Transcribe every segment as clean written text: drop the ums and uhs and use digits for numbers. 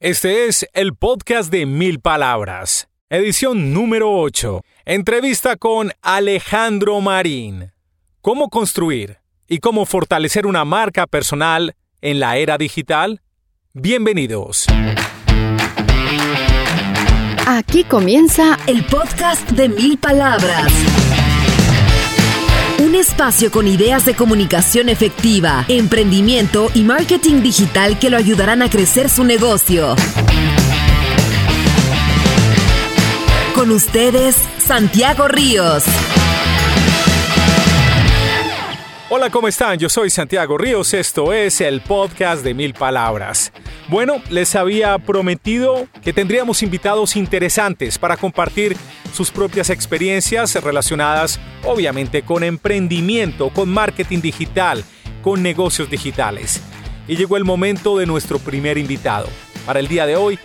Este es el podcast de Mil Palabras, edición número 8. Entrevista con Alejandro Marín. ¿Cómo construir y cómo fortalecer una marca personal en la era digital? Bienvenidos. Aquí comienza el podcast de Mil Palabras. Un espacio con ideas de comunicación efectiva, emprendimiento y marketing digital que lo ayudarán a crecer su negocio. Con ustedes, Santiago Ríos. Hola, ¿cómo están? Yo soy Santiago Ríos. Esto es el podcast de Mil Palabras. Bueno, les había prometido que tendríamos invitados interesantes para compartir sus propias experiencias relacionadas, obviamente, con emprendimiento, con marketing digital, con negocios digitales. Y llegó el momento de nuestro primer invitado. Para el día de hoy,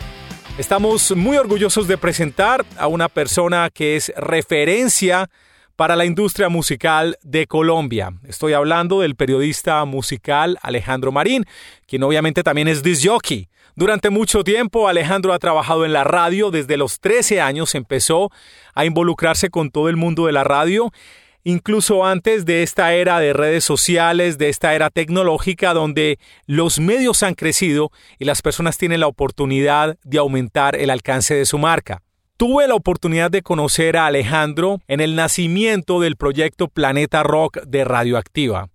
estamos muy orgullosos de presentar a una persona que es referencia para la industria musical de Colombia. Estoy hablando del periodista musical Alejandro Marín, quien obviamente también es disc jockey. Durante mucho tiempo Alejandro ha trabajado en la radio. Desde los 13 años empezó a involucrarse con todo el mundo de la radio, incluso antes de esta era de redes sociales, de esta era tecnológica donde los medios han crecido y las personas tienen la oportunidad de aumentar el alcance de su marca. Tuve la oportunidad de conocer a Alejandro en el nacimiento del proyecto Planeta Rock de RadioAcktiva.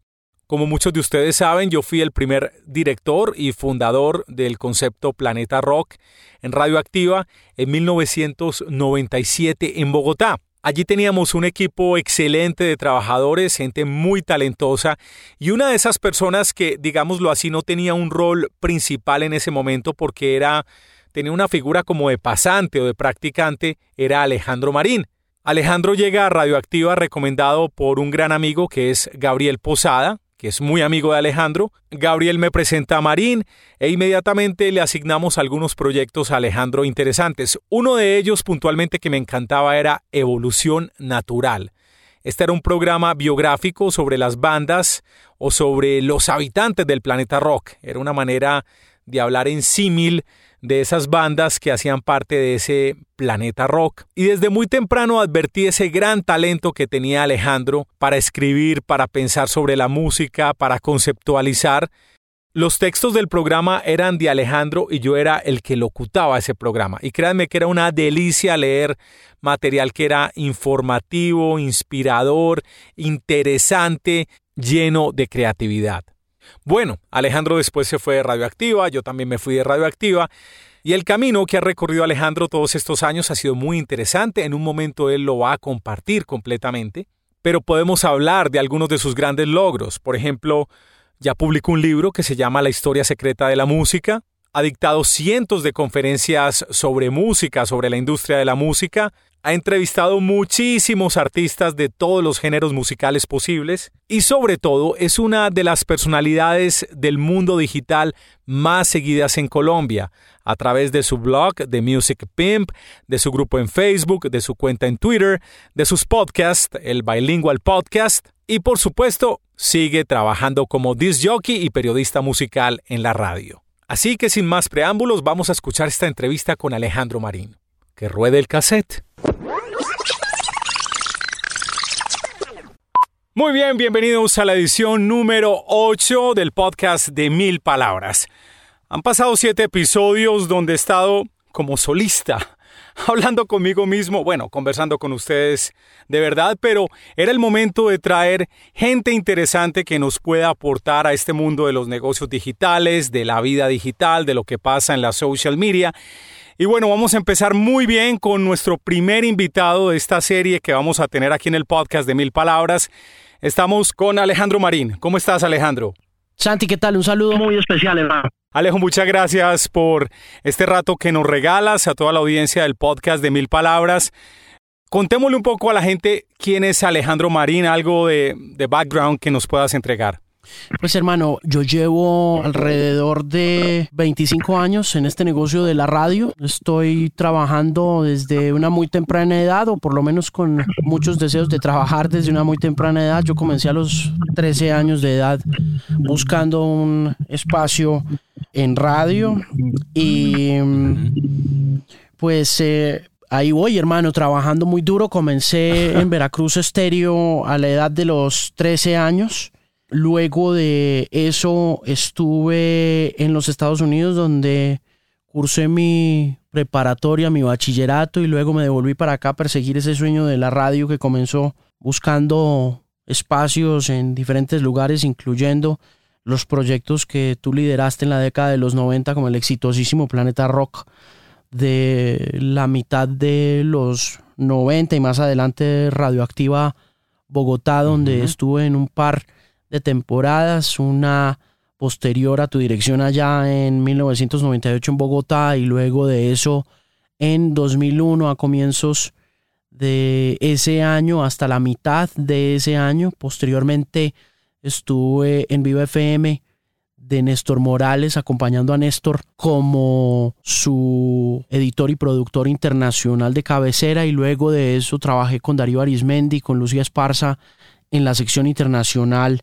Como muchos de ustedes saben, yo fui el primer director y fundador del concepto Planeta Rock en RadioAcktiva en 1997 en Bogotá. Allí teníamos un equipo excelente de trabajadores, gente muy talentosa, y una de esas personas que, digámoslo así, no tenía un rol principal en ese momento porque tenía una figura como de pasante o de practicante, era Alejandro Marín. Alejandro llega a RadioAcktiva recomendado por un gran amigo que es Gabriel Posada, que es muy amigo de Alejandro. Gabriel me presenta a Marín e inmediatamente le asignamos algunos proyectos a Alejandro interesantes. Uno de ellos puntualmente que me encantaba era Evolución Natural. Este era un programa biográfico sobre las bandas o sobre los habitantes del planeta rock. Era una manera de hablar en símil de esas bandas que hacían parte de ese planeta rock. Y desde muy temprano advertí ese gran talento que tenía Alejandro para escribir, para pensar sobre la música, para conceptualizar. Los textos del programa eran de Alejandro y yo era el que locutaba ese programa. Y créanme que era una delicia leer material que era informativo, inspirador, interesante, lleno de creatividad. Bueno, Alejandro después se fue de RadioAcktiva, yo también me fui de RadioAcktiva, y el camino que ha recorrido Alejandro todos estos años ha sido muy interesante. En un momento él lo va a compartir completamente, pero podemos hablar de algunos de sus grandes logros. Por ejemplo, ya publicó un libro que se llama La historia secreta de la música, ha dictado cientos de conferencias sobre música, sobre la industria de la música. Ha entrevistado muchísimos artistas de todos los géneros musicales posibles y sobre todo es una de las personalidades del mundo digital más seguidas en Colombia a través de su blog, de Music Pimp, de su grupo en Facebook, de su cuenta en Twitter, de sus podcasts, el Bilingual Podcast y por supuesto sigue trabajando como disc jockey y periodista musical en la radio. Así que sin más preámbulos vamos a escuchar esta entrevista con Alejandro Marín. Que ruede el cassette. Muy bien, bienvenidos a la edición número 8 del podcast de Mil Palabras. Han pasado 7 episodios donde he estado como solista, hablando conmigo mismo, bueno, conversando con ustedes de verdad, pero era el momento de traer gente interesante que nos pueda aportar a este mundo de los negocios digitales, de la vida digital, de lo que pasa en la social media. Y bueno, vamos a empezar muy bien con nuestro primer invitado de esta serie que vamos a tener aquí en el podcast de Mil Palabras. Estamos con Alejandro Marín. ¿Cómo estás, Alejandro? Santi, ¿qué tal? Un saludo muy especial, hermano. Alejo, muchas gracias por este rato que nos regalas a toda la audiencia del podcast de Mil Palabras. Contémosle un poco a la gente quién es Alejandro Marín, algo de background que nos puedas entregar. Pues hermano, yo llevo alrededor de 25 años en este negocio de la radio. Estoy trabajando desde una muy temprana edad, o por lo menos con muchos deseos de trabajar desde una muy temprana edad. Yo comencé a los 13 años de edad buscando un espacio en radio y pues ahí voy, hermano, trabajando muy duro. Comencé en Veracruz Estéreo a la edad de los 13 años. Luego de eso estuve en los Estados Unidos, donde cursé mi preparatoria, mi bachillerato, y luego me devolví para acá a perseguir ese sueño de la radio que comenzó buscando espacios en diferentes lugares, incluyendo los proyectos que tú lideraste en la década de los 90, como el exitosísimo Planeta Rock de la mitad de los 90 y más adelante RadioAcktiva Bogotá, donde estuve en un par de temporadas, una posterior a tu dirección allá en 1998 en Bogotá, y luego de eso en 2001 a comienzos de ese año hasta la mitad de ese año. Posteriormente estuve en Vivo FM de Néstor Morales, acompañando a Néstor como su editor y productor internacional de cabecera, y luego de eso trabajé con Darío Arismendi, con Lucía Esparza en la sección internacional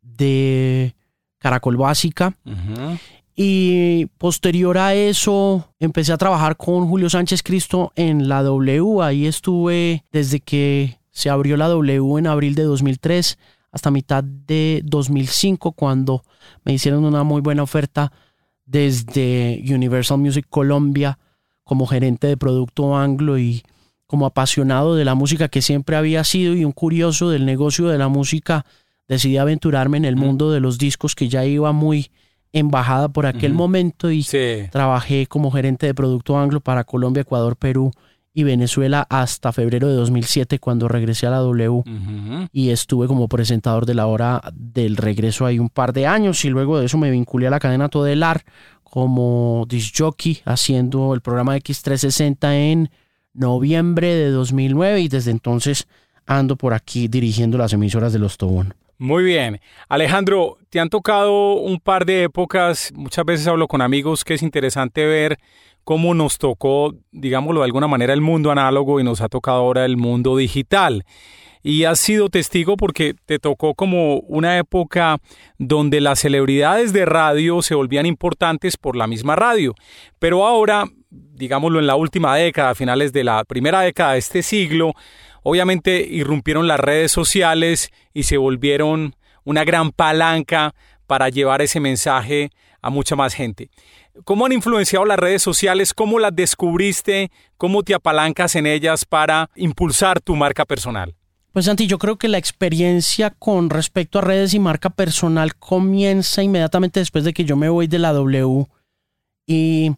de Caracol Básica. Y posterior a eso empecé a trabajar con Julio Sánchez Cristo en La W. Ahí estuve desde que se abrió La W en abril de 2003 hasta mitad de 2005, cuando me hicieron una muy buena oferta desde Universal Music Colombia como gerente de producto anglo y como apasionado de la música que siempre había sido y un curioso del negocio de la música. Decidí aventurarme en el mundo de los discos, que ya iba muy en bajada por aquel momento, y trabajé como gerente de producto anglo para Colombia, Ecuador, Perú y Venezuela hasta febrero de 2007, cuando regresé a La W y estuve como presentador de La Hora del Regreso ahí un par de años, y luego de eso me vinculé a la cadena Todelar como disc jockey, haciendo el programa X360 en noviembre de 2009, y desde entonces ando por aquí dirigiendo las emisoras de Los Tobón. Muy bien. Alejandro, te han tocado un par de épocas. Muchas veces hablo con amigos que es interesante ver cómo nos tocó, digámoslo de alguna manera, el mundo análogo y nos ha tocado ahora el mundo digital. Y has sido testigo porque te tocó como una época donde las celebridades de radio se volvían importantes por la misma radio. Pero ahora, digámoslo en la última década, a finales de la primera década de este siglo, obviamente irrumpieron las redes sociales y se volvieron una gran palanca para llevar ese mensaje a mucha más gente. ¿Cómo han influenciado las redes sociales? ¿Cómo las descubriste? ¿Cómo te apalancas en ellas para impulsar tu marca personal? Pues Santi, yo creo que la experiencia con respecto a redes y marca personal comienza inmediatamente después de que yo me voy de La W, y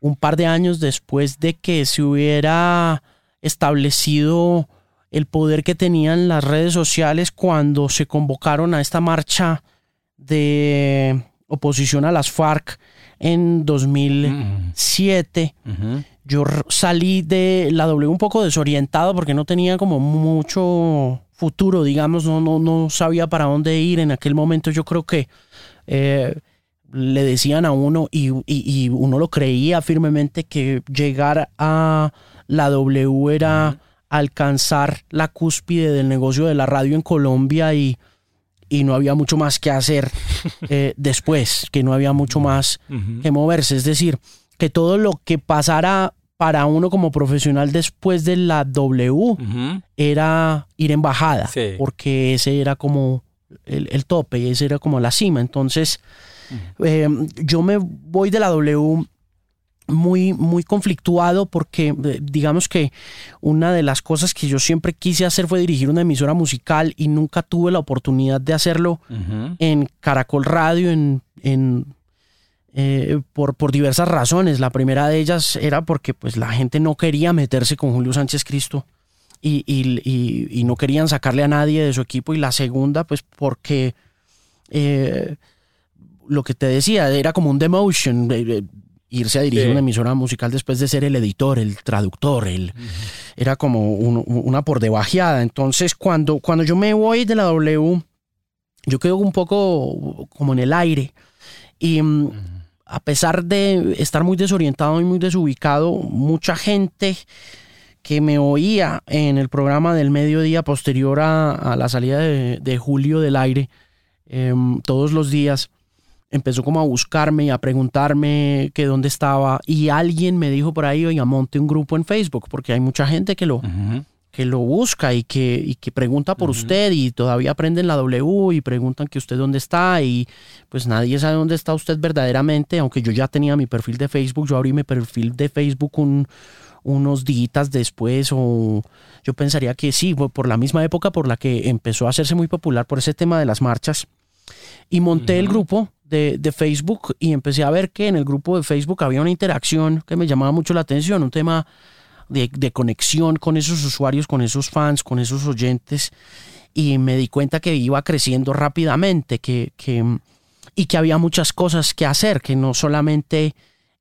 un par de años después de que se hubiera establecido el poder que tenían las redes sociales cuando se convocaron a esta marcha de oposición a las FARC en 2007. Yo salí de La W un poco desorientado porque no tenía como mucho futuro, digamos, no sabía para dónde ir. En aquel momento yo creo que le decían a uno y uno lo creía firmemente que llegar a La W era alcanzar la cúspide del negocio de la radio en Colombia, y no había mucho más que hacer después, que no había mucho más que moverse. Es decir, que todo lo que pasara para uno como profesional después de La W era ir en bajada, porque ese era como el tope, y ese era como la cima. Entonces yo me voy de La W muy, muy conflictuado, porque digamos que una de las cosas que yo siempre quise hacer fue dirigir una emisora musical, y nunca tuve la oportunidad de hacerlo en Caracol Radio por diversas razones. La primera de ellas era porque pues la gente no quería meterse con Julio Sánchez Cristo y no querían sacarle a nadie de su equipo, y la segunda pues porque lo que te decía era como un demotion, irse a dirigir una emisora musical después de ser el editor, el traductor, era como una por debajeada. Entonces cuando yo me voy de La W, yo quedo un poco como en el aire, y a pesar de estar muy desorientado y muy desubicado, mucha gente que me oía en el programa del mediodía posterior a la salida de Julio del aire todos los días, empezó como a buscarme y a preguntarme que dónde estaba, y alguien me dijo por ahí, oiga, monte un grupo en Facebook, porque hay mucha gente que lo busca y que pregunta por usted, y todavía aprenden la W y preguntan que usted dónde está, y pues nadie sabe dónde está usted verdaderamente, aunque yo ya tenía mi perfil de Facebook. Yo abrí mi perfil de Facebook unos días después, o yo pensaría que sí, por la misma época por la que empezó a hacerse muy popular por ese tema de las marchas, y monté el grupo de Facebook, y empecé a ver que en el grupo de Facebook había una interacción que me llamaba mucho la atención, un tema de conexión con esos usuarios, con esos fans, con esos oyentes, y me di cuenta que iba creciendo rápidamente, y que había muchas cosas que hacer, que no solamente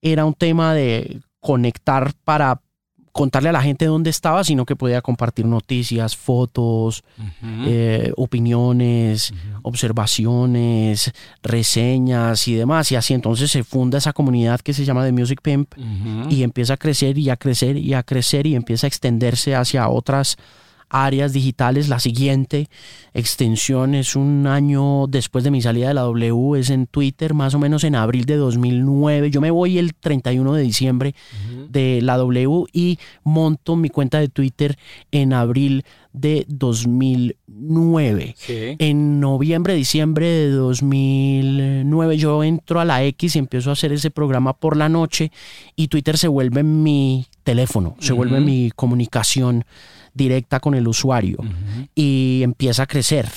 era un tema de conectar para contarle a la gente dónde estaba, sino que podía compartir noticias, fotos, opiniones, observaciones, reseñas y demás. Y así entonces se funda esa comunidad que se llama The Music Pimp, y empieza a crecer y a crecer y a crecer, y empieza a extenderse hacia otras áreas digitales. La siguiente extensión es un año después de mi salida de la W, es en Twitter, más o menos en abril de 2009. Yo me voy el 31 de diciembre de la W y monto mi cuenta de Twitter en abril de 2009. Sí. En noviembre, diciembre de 2009 yo entro a la X y empiezo a hacer ese programa por la noche, y Twitter se vuelve mi teléfono, se vuelve mi comunicación directa con el usuario, y empieza a crecer,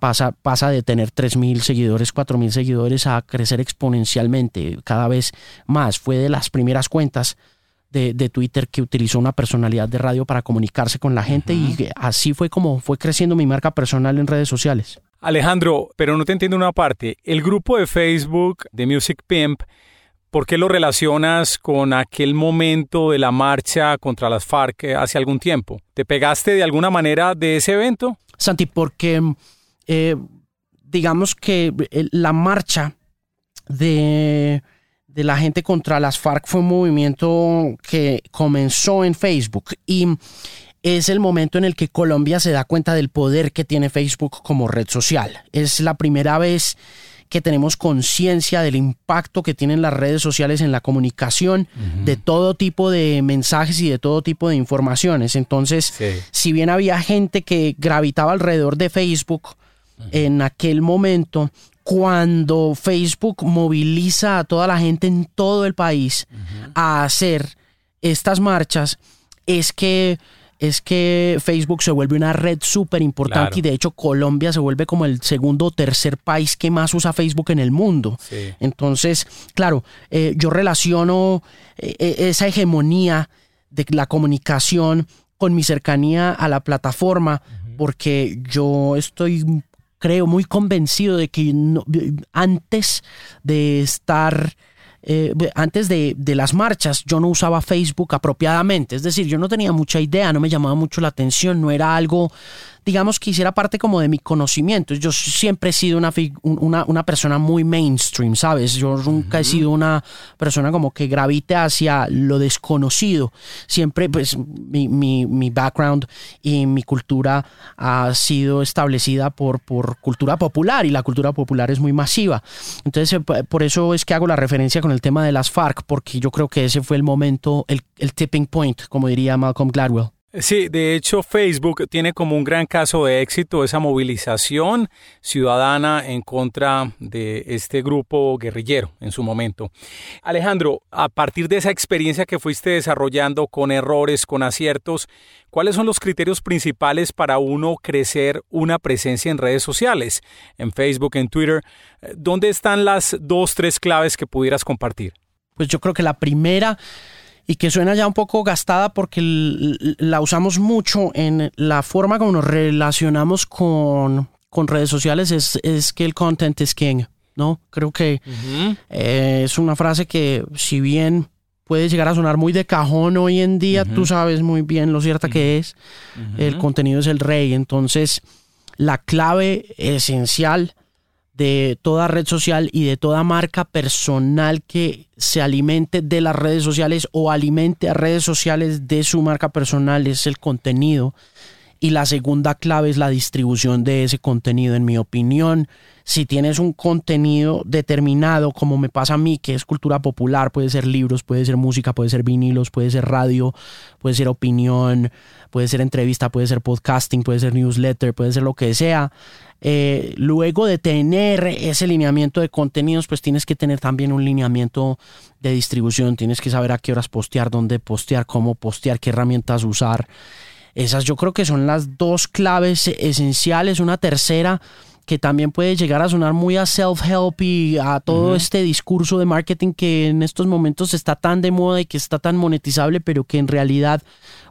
pasa de tener 3.000 seguidores, 4.000 seguidores a crecer exponencialmente, cada vez más. Fue de las primeras cuentas de Twitter que utilizó una personalidad de radio para comunicarse con la gente, y así fue como fue creciendo mi marca personal en redes sociales. Alejandro, pero no te entiendo una parte. El grupo de Facebook de Music Pimp, ¿por qué lo relacionas con aquel momento de la marcha contra las FARC hace algún tiempo? ¿Te pegaste de alguna manera de ese evento? Santi, porque digamos que la marcha de la gente contra las FARC fue un movimiento que comenzó en Facebook, y es el momento en el que Colombia se da cuenta del poder que tiene Facebook como red social. Es la primera vez que tenemos conciencia del impacto que tienen las redes sociales en la comunicación de todo tipo de mensajes y de todo tipo de informaciones. Entonces, si bien había gente que gravitaba alrededor de Facebook en aquel momento, cuando Facebook moviliza a toda la gente en todo el país a hacer estas marchas, es que Facebook se vuelve una red súper importante, y de hecho Colombia se vuelve como el segundo o tercer país que más usa Facebook en el mundo. Entonces, claro, yo relaciono esa hegemonía de la comunicación con mi cercanía a la plataforma, porque yo estoy, creo, muy convencido de que antes de las marchas yo no usaba Facebook apropiadamente, es decir, yo no tenía mucha idea, no me llamaba mucho la atención, no era algo, digamos, que hiciera parte como de mi conocimiento. Yo siempre he sido una persona muy mainstream, ¿sabes? Yo nunca he sido una persona como que gravite hacia lo desconocido. Siempre, pues, mi background y mi cultura ha sido establecida por cultura popular, y la cultura popular es muy masiva. Entonces, por eso es que hago la referencia con el tema de las FARC, porque yo creo que ese fue el momento, el tipping point, como diría Malcolm Gladwell. Sí, de hecho Facebook tiene como un gran caso de éxito esa movilización ciudadana en contra de este grupo guerrillero en su momento. Alejandro, a partir de esa experiencia que fuiste desarrollando con errores, con aciertos, ¿cuáles son los criterios principales para uno crecer una presencia en redes sociales, en Facebook, en Twitter? ¿Dónde están las 2, 3 claves que pudieras compartir? Pues yo creo que la primera, y que suena ya un poco gastada porque la usamos mucho en la forma como nos relacionamos con redes sociales, es que el content is king, ¿no? Creo que es una frase que, si bien puede llegar a sonar muy de cajón hoy en día, tú sabes muy bien lo cierta que es. El contenido es el rey. Entonces, la clave esencial de toda red social y de toda marca personal que se alimente de las redes sociales o alimente a redes sociales de su marca personal es el contenido Y la segunda clave es la distribución de ese contenido, en mi opinión. Si tienes un contenido determinado, como me pasa a mí, que es cultura popular, puede ser libros, puede ser música, puede ser vinilos, puede ser radio, puede ser opinión, puede ser entrevista, puede ser podcasting, puede ser newsletter, puede ser lo que sea. Luego de tener ese lineamiento de contenidos, pues tienes que tener también un lineamiento de distribución. Tienes que saber a qué horas postear, dónde postear, cómo postear, qué herramientas usar. Esas yo creo que son las dos claves esenciales. Una tercera que también puede llegar a sonar muy a self-help y a todo este discurso de marketing que en estos momentos está tan de moda y que está tan monetizable, pero que en realidad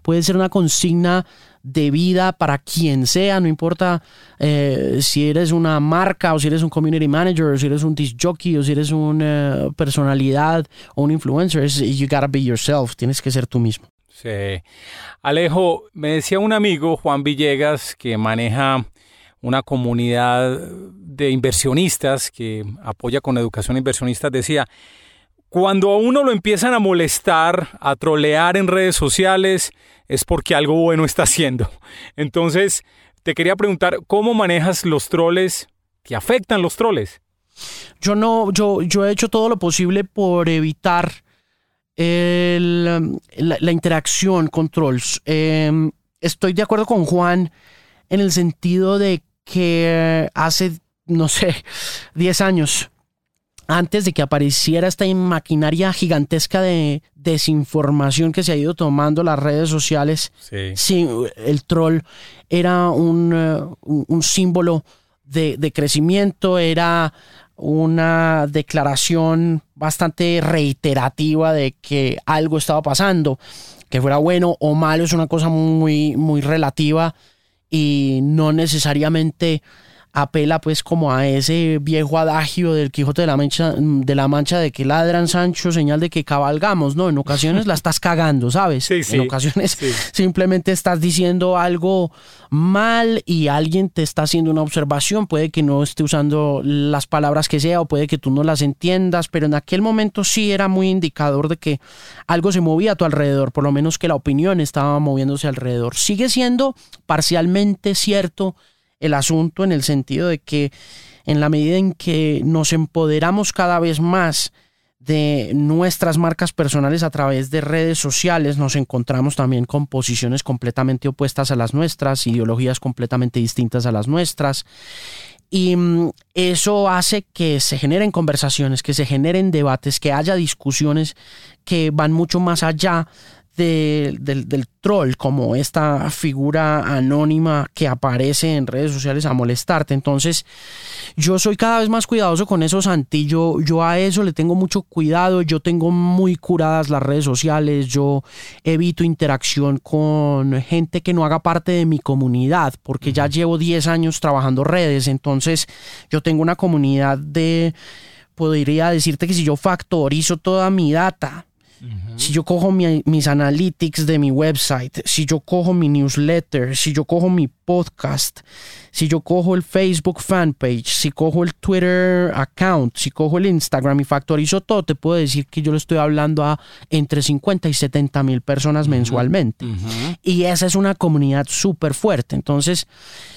puede ser una consigna de vida para quien sea, no importa si eres una marca o si eres un community manager o si eres un disc jockey o si eres una personalidad o un influencer. You gotta be yourself, tienes que ser tú mismo. Sí. Alejo, me decía un amigo, Juan Villegas, que maneja una comunidad de inversionistas que apoya con educación a inversionistas, decía, cuando a uno lo empiezan a molestar, a trolear en redes sociales, es porque algo bueno está haciendo. Entonces, te quería preguntar, ¿cómo manejas los troles? ¿Te afectan los troles? Yo he hecho todo lo posible por evitar la interacción con trolls. Estoy de acuerdo con Juan en el sentido de que hace, 10 años, antes de que apareciera esta maquinaria gigantesca de desinformación que se ha ido tomando las redes sociales, sí, el troll era un símbolo de crecimiento, era una declaración bastante reiterativa de que algo estaba pasando, que fuera bueno o malo es una cosa muy, muy relativa y no necesariamente apela pues como a ese viejo adagio del Quijote de la Mancha de que ladran Sancho, señal de que cabalgamos, ¿no? En ocasiones la estás cagando, ¿sabes? Sí. En ocasiones simplemente estás diciendo algo mal y alguien te está haciendo una observación, puede que no esté usando las palabras que sea o puede que tú no las entiendas, pero en aquel momento sí era muy indicador de que algo se movía a tu alrededor, por lo menos que la opinión estaba moviéndose alrededor. Sigue siendo parcialmente cierto el asunto, en el sentido de que en la medida en que nos empoderamos cada vez más de nuestras marcas personales a través de redes sociales, nos encontramos también con posiciones completamente opuestas a las nuestras, ideologías completamente distintas a las nuestras, y eso hace que se generen conversaciones, que se generen debates, que haya discusiones que van mucho más allá del troll, como esta figura anónima que aparece en redes sociales a molestarte. Entonces yo soy cada vez más cuidadoso con eso, Santi. Yo a eso le tengo mucho cuidado, yo tengo muy curadas las redes sociales, yo evito interacción con gente que no haga parte de mi comunidad, porque ya llevo 10 años trabajando redes. Entonces yo tengo una comunidad de, podría decirte que si yo factorizo toda mi data, si yo cojo mis analytics de mi website, si yo cojo mi newsletter, si yo cojo mi podcast, si yo cojo el Facebook fanpage, si cojo el Twitter account, si cojo el Instagram y factorizo todo, te puedo decir que yo le estoy hablando a entre 50 y 70 mil personas mensualmente. Y esa es una comunidad súper fuerte. Entonces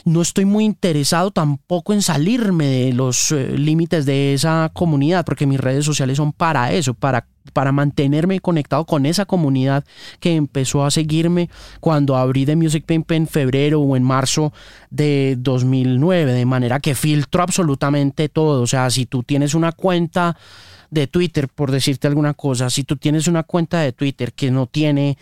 no estoy muy interesado tampoco en salirme de los límites de esa comunidad, porque mis redes sociales son para eso, para mantenerme conectado con esa comunidad que empezó a seguirme cuando abrí The Music Pimp en febrero o en marzo de 2009, de manera que filtro absolutamente todo. O sea, si tú tienes una cuenta de Twitter, por decirte alguna cosa, si tú tienes una cuenta de Twitter que no tiene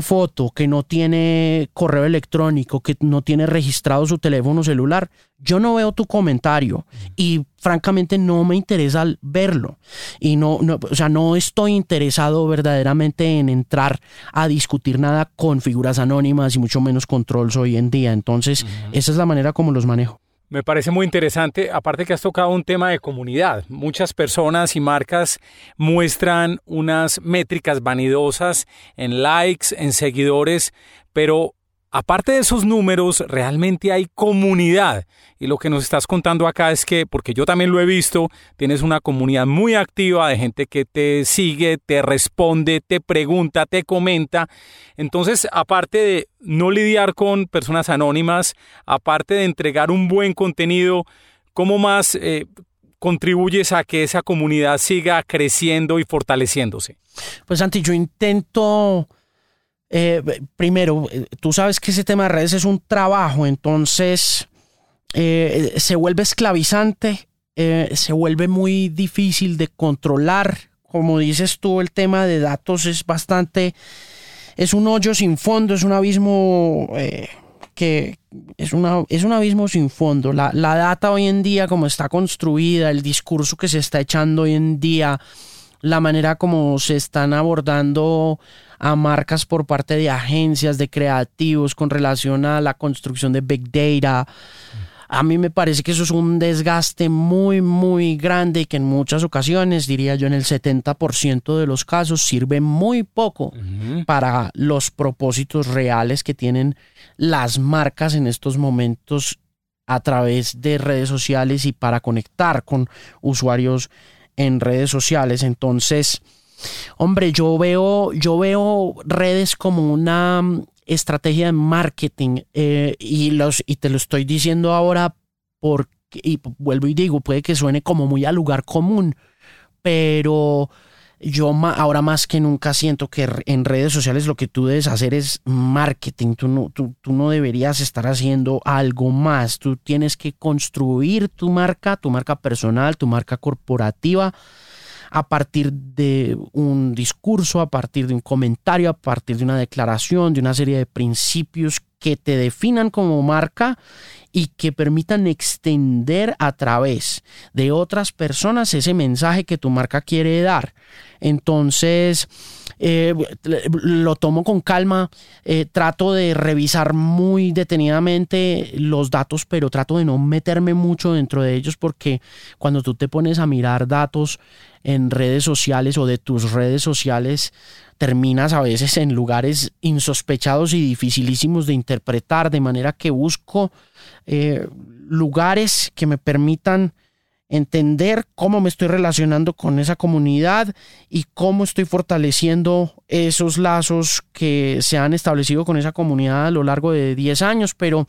foto, que no tiene correo electrónico, que no tiene registrado su teléfono celular, yo no veo tu comentario y francamente no me interesa verlo y no estoy interesado verdaderamente en entrar a discutir nada con figuras anónimas y mucho menos con trolls hoy en día. Entonces esa es la manera como los manejo. Me parece muy interesante, aparte que has tocado un tema de comunidad. Muchas personas y marcas muestran unas métricas vanidosas en likes, en seguidores, pero Aparte de esos números, realmente hay comunidad. Y lo que nos estás contando acá es que, porque yo también lo he visto, tienes una comunidad muy activa de gente que te sigue, te responde, te pregunta, te comenta. Entonces, aparte de no lidiar con personas anónimas, aparte de entregar un buen contenido, ¿cómo más contribuyes a que esa comunidad siga creciendo y fortaleciéndose? Pues, Santi, yo intento... primero, tú sabes que ese tema de redes es un trabajo, entonces se vuelve esclavizante, se vuelve muy difícil de controlar. Como dices tú, el tema de datos es bastante, es un hoyo sin fondo, es un abismo es un abismo sin fondo. La data hoy en día, como está construida, el discurso que se está echando hoy en día, la manera como se están abordando a marcas por parte de agencias, de creativos con relación a la construcción de Big Data. A mí me parece que eso es un desgaste muy, muy grande y que en muchas ocasiones, diría yo en el 70% de los casos, sirve muy poco para los propósitos reales que tienen las marcas en estos momentos a través de redes sociales y para conectar con usuarios en redes sociales. Entonces, hombre, yo veo redes como una estrategia de marketing y te lo estoy diciendo ahora porque, y vuelvo y digo, puede que suene como muy al lugar común, pero yo ahora más que nunca siento que en redes sociales lo que tú debes hacer es marketing. Tú no deberías estar haciendo algo más. Tú tienes que construir tu marca personal, tu marca corporativa, a partir de un discurso, a partir de un comentario, a partir de una declaración, de una serie de principios que te definan como marca y que permitan extender a través de otras personas ese mensaje que tu marca quiere dar. Entonces, lo tomo con calma, trato de revisar muy detenidamente los datos, pero trato de no meterme mucho dentro de ellos, porque cuando tú te pones a mirar datos en redes sociales o de tus redes sociales, terminas a veces en lugares insospechados y dificilísimos de interpretar, de manera que busco lugares que me permitan entender cómo me estoy relacionando con esa comunidad y cómo estoy fortaleciendo esos lazos que se han establecido con esa comunidad a lo largo de 10 años. Pero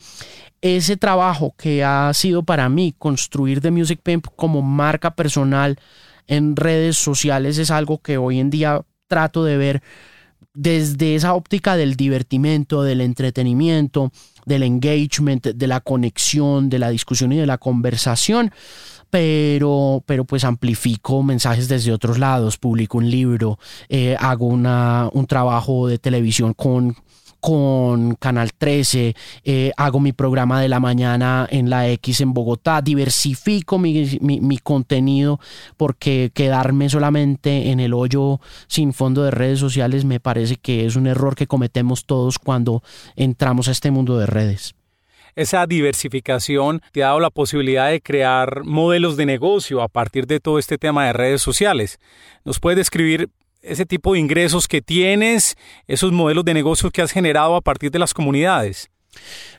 ese trabajo que ha sido para mí construir The Music Pimp como marca personal en redes sociales es algo que hoy en día trato de ver desde esa óptica del divertimento, del entretenimiento, del engagement, de la conexión, de la discusión y de la conversación, pero pues amplifico mensajes desde otros lados, publico un libro, hago un trabajo de televisión con Canal 13, hago mi programa de la mañana en la X en Bogotá, diversifico mi contenido, porque quedarme solamente en el hoyo sin fondo de redes sociales me parece que es un error que cometemos todos cuando entramos a este mundo de redes. Esa diversificación te ha dado la posibilidad de crear modelos de negocio a partir de todo este tema de redes sociales. ¿Nos puedes describir ese tipo de ingresos que tienes, esos modelos de negocios que has generado a partir de las comunidades?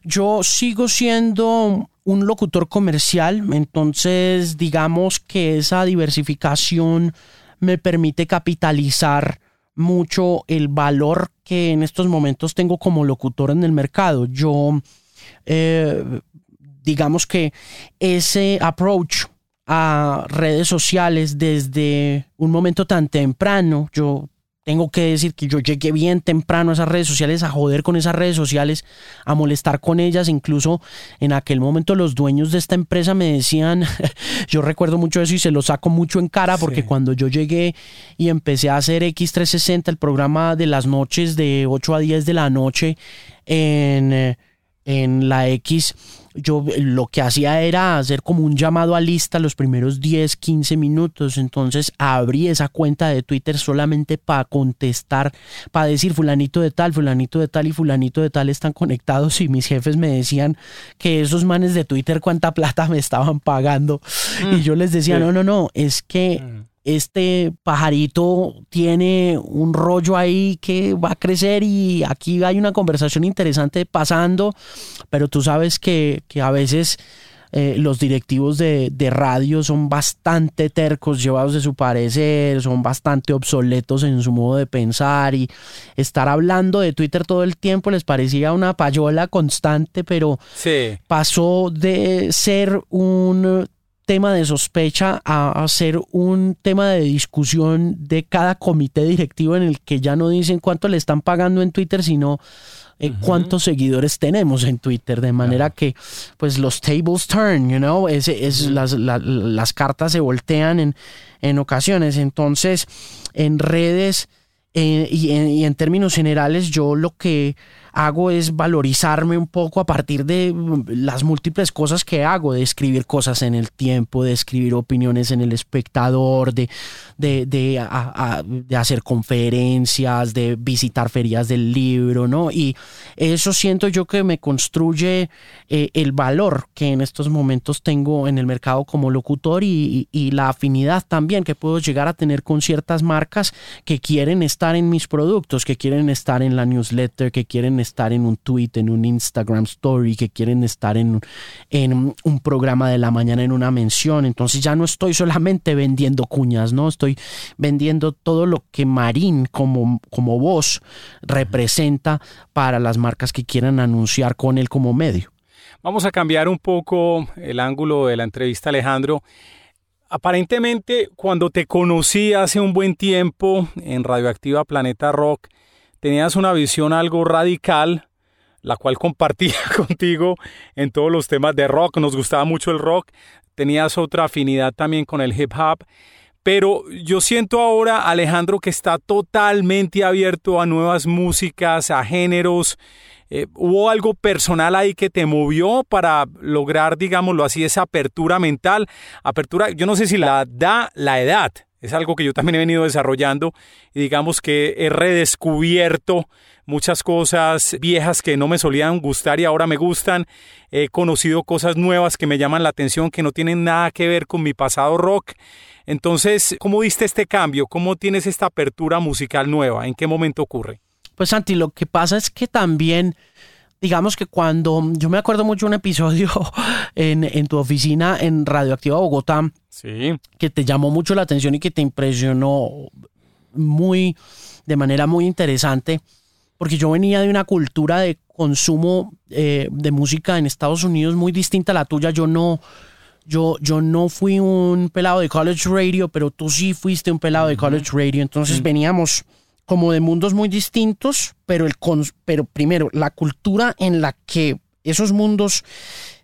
Yo sigo siendo un locutor comercial, entonces digamos que esa diversificación me permite capitalizar mucho el valor que en estos momentos tengo como locutor en el mercado. Yo, digamos que ese approach a redes sociales desde un momento tan temprano. Yo tengo que decir que yo llegué bien temprano a esas redes sociales, a joder con esas redes sociales, a molestar con ellas. Incluso en aquel momento los dueños de esta empresa me decían, yo recuerdo mucho eso y se lo saco mucho en cara, porque cuando yo llegué y empecé a hacer X360, el programa de las noches de 8 a 10 de la noche en la X, yo lo que hacía era hacer como un llamado a lista los primeros 10, 15 minutos. Entonces abrí esa cuenta de Twitter solamente para contestar, para decir fulanito de tal y fulanito de tal están conectados, y mis jefes me decían que esos manes de Twitter cuánta plata me estaban pagando. Y yo les decía, no, es que este pajarito tiene un rollo ahí que va a crecer y aquí hay una conversación interesante pasando, pero tú sabes que a veces los directivos de radio son bastante tercos, llevados de su parecer, son bastante obsoletos en su modo de pensar, y estar hablando de Twitter todo el tiempo les parecía una payola constante, pero sí, pasó de ser un tema de sospecha a ser un tema de discusión de cada comité directivo, en el que ya no dicen cuánto le están pagando en Twitter, sino cuántos seguidores tenemos en Twitter, de manera que pues los tables turn, you know, las cartas se voltean en ocasiones. Entonces, en redes y en términos generales, yo lo que hago es valorizarme un poco a partir de las múltiples cosas que hago, de escribir cosas en El Tiempo, de escribir opiniones en El Espectador, de hacer conferencias, de visitar ferias del libro, ¿no? Y eso siento yo que me construye el valor que en estos momentos tengo en el mercado como locutor, y la afinidad también que puedo llegar a tener con ciertas marcas que quieren estar en mis productos, que quieren estar en la newsletter, que quieren estar en un tweet, en un Instagram story, que quieren estar en un programa de la mañana, en una mención. Entonces ya no estoy solamente vendiendo cuñas, ¿no? Estoy vendiendo todo lo que Marín como voz representa para las marcas que quieran anunciar con él como medio. Vamos a cambiar un poco el ángulo de la entrevista, Alejandro. Aparentemente, cuando te conocí hace un buen tiempo en RadioAcktiva Planeta Rock, tenías una visión algo radical, la cual compartía contigo en todos los temas de rock. Nos gustaba mucho el rock. Tenías otra afinidad también con el hip hop. Pero yo siento ahora, Alejandro, que está totalmente abierto a nuevas músicas, a géneros. ¿Hubo algo personal ahí que te movió para lograr, digámoslo así, esa apertura mental? Apertura, yo no sé si la da la edad. Es algo que yo también he venido desarrollando y digamos que he redescubierto muchas cosas viejas que no me solían gustar y ahora me gustan. He conocido cosas nuevas que me llaman la atención, que no tienen nada que ver con mi pasado rock. Entonces, ¿cómo diste este cambio? ¿Cómo tienes esta apertura musical nueva? ¿En qué momento ocurre? Pues, Santi, lo que pasa es que también, digamos que cuando yo me acuerdo mucho un episodio en tu oficina en RadioAcktiva Bogotá, sí, que te llamó mucho la atención y que te impresionó de manera muy interesante, porque yo venía de una cultura de consumo de música en Estados Unidos muy distinta a la tuya. Yo no fui un pelado de college radio, pero tú sí fuiste un pelado de college radio. Entonces veníamos como de mundos muy distintos, pero primero, la cultura en la que esos mundos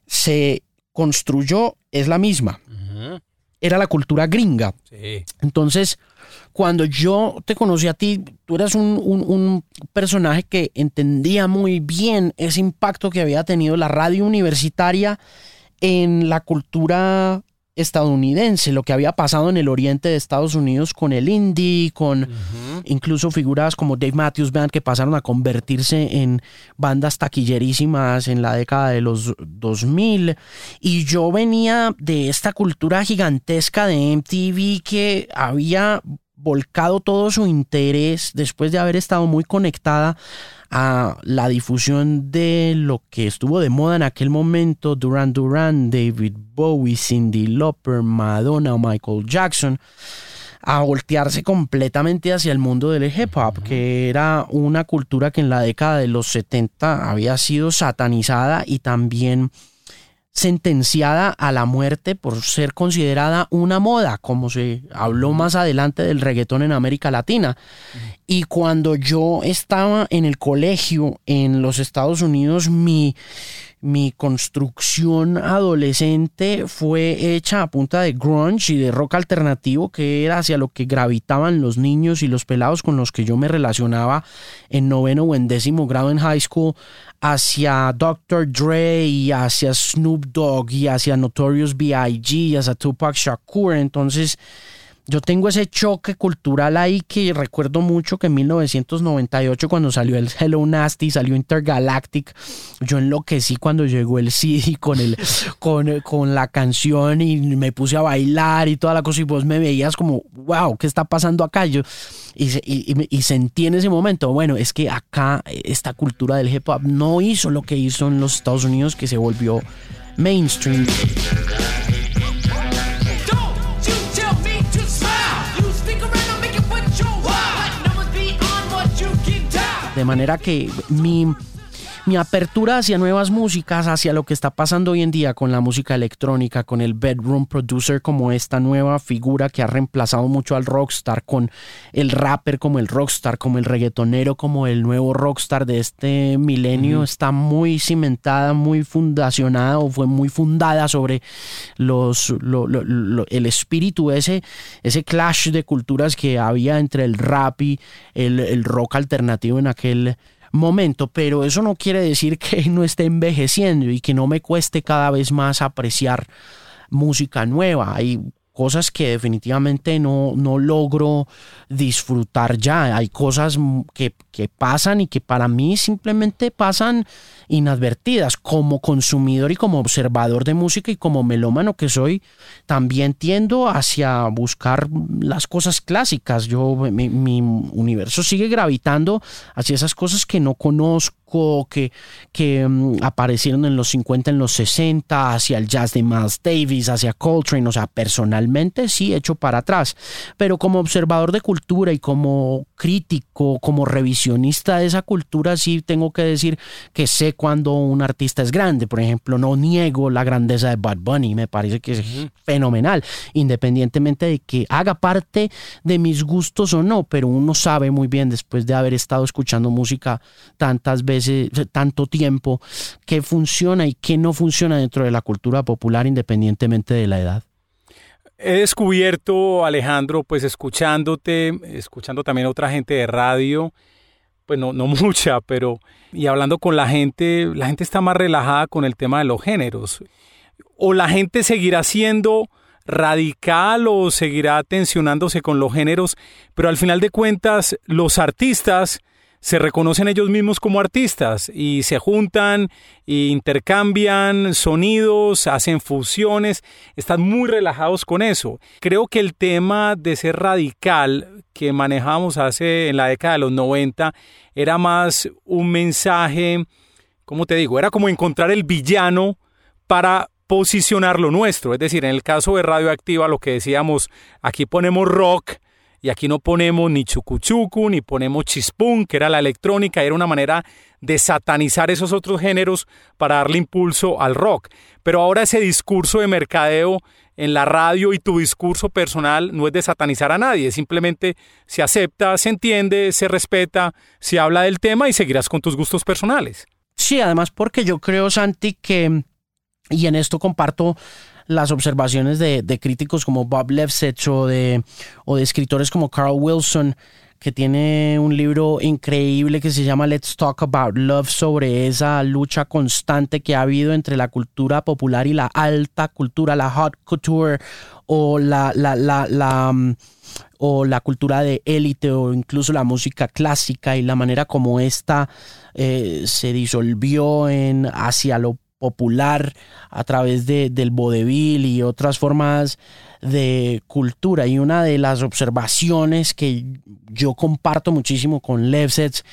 se construyó es la misma. Era la cultura gringa. Sí. Entonces, cuando yo te conocí a ti, tú eras un personaje que entendía muy bien ese impacto que había tenido la radio universitaria en la cultura estadounidense, lo que había pasado en el oriente de Estados Unidos con el indie, con incluso figuras como Dave Matthews Band, que pasaron a convertirse en bandas taquillerísimas en la década de los 2000, y yo venía de esta cultura gigantesca de MTV que había volcado todo su interés después de haber estado muy conectada a la difusión de lo que estuvo de moda en aquel momento: Duran Duran, David Bowie, Cyndi Lauper, Madonna, Michael Jackson, a voltearse completamente hacia el mundo del hip hop, que era una cultura que en la década de los 70 había sido satanizada y también sentenciada a la muerte por ser considerada una moda, como se habló más adelante del reggaetón en América Latina. Y cuando yo estaba en el colegio en los Estados Unidos, mi construcción adolescente fue hecha a punta de grunge y de rock alternativo, que era hacia lo que gravitaban los niños y los pelados con los que yo me relacionaba en noveno o en décimo grado en high school, hacia Dr. Dre y hacia Snoop Dogg y hacia Notorious B.I.G. y hacia Tupac Shakur. Entonces Yo tengo ese choque cultural ahí que recuerdo mucho que en 1998 cuando salió el Hello Nasty, salió Intergalactic, yo enloquecí cuando llegó el CD con la canción y me puse a bailar y toda la cosa y vos me veías como, wow, ¿qué está pasando acá? Y sentí en ese momento, bueno, es que acá esta cultura del hip hop no hizo lo que hizo en los Estados Unidos, que se volvió mainstream. De manera que mi apertura hacia nuevas músicas, hacia lo que está pasando hoy en día con la música electrónica, con el bedroom producer como esta nueva figura que ha reemplazado mucho al rockstar, con el rapper como el rockstar, como el reggaetonero, como el nuevo rockstar de este milenio, está muy cimentada, muy fundacionada o fue muy fundada sobre el espíritu, ese clash de culturas que había entre el rap y el rock alternativo en aquel momento, pero eso no quiere decir que no esté envejeciendo y que no me cueste cada vez más apreciar música nueva. Hay cosas que definitivamente no logro disfrutar ya. Hay cosas que pasan y que para mí simplemente pasan inadvertidas. Como consumidor y como observador de música y como melómano que soy, también tiendo hacia buscar las cosas clásicas. Mi universo sigue gravitando hacia esas cosas que no conozco, que aparecieron en los 50, en los 60, hacia el jazz de Miles Davis, hacia Coltrane. O sea, personalmente sí echo para atrás, pero como observador de cultura y como crítico, como revisionista de esa cultura, sí tengo que decir que sé cuando un artista es grande. Por ejemplo, no niego la grandeza de Bad Bunny, me parece que es fenomenal, independientemente de que haga parte de mis gustos o no, pero uno sabe muy bien, después de haber estado escuchando música tantas veces, tanto tiempo, qué funciona y qué no funciona dentro de la cultura popular, independientemente de la edad. He descubierto, Alejandro, pues escuchando también a otra gente de radio, pues no mucha, pero y hablando con la gente está más relajada con el tema de los géneros. ¿O la gente seguirá siendo radical o seguirá tensionándose con los géneros? Pero al final de cuentas, los artistas se reconocen ellos mismos como artistas y se juntan e intercambian sonidos, hacen fusiones, están muy relajados con eso. Creo que el tema de ser radical que manejamos en la década de los 90 era más un mensaje, ¿cómo te digo? Era como encontrar el villano para posicionar lo nuestro. Es decir, en el caso de RadioAcktiva, lo que decíamos, aquí ponemos rock, y aquí no ponemos ni chucuchucu, ni ponemos chispún, que era la electrónica. Era una manera de satanizar esos otros géneros para darle impulso al rock. Pero ahora ese discurso de mercadeo en la radio y tu discurso personal no es de satanizar a nadie. Simplemente se acepta, se entiende, se respeta, se habla del tema y seguirás con tus gustos personales. Sí, además porque yo creo, Santi, que... Y en esto comparto las observaciones de críticos como Bob Lefsetz o de escritores como Carl Wilson, que tiene un libro increíble que se llama Let's Talk About Love, sobre esa lucha constante que ha habido entre la cultura popular y la alta cultura, la haute couture o la cultura de élite o incluso la música clásica, y la manera como esta se disolvió hacia lo popular a través del vodevil y otras formas de cultura. Y una de las observaciones que yo comparto muchísimo con Lefsetz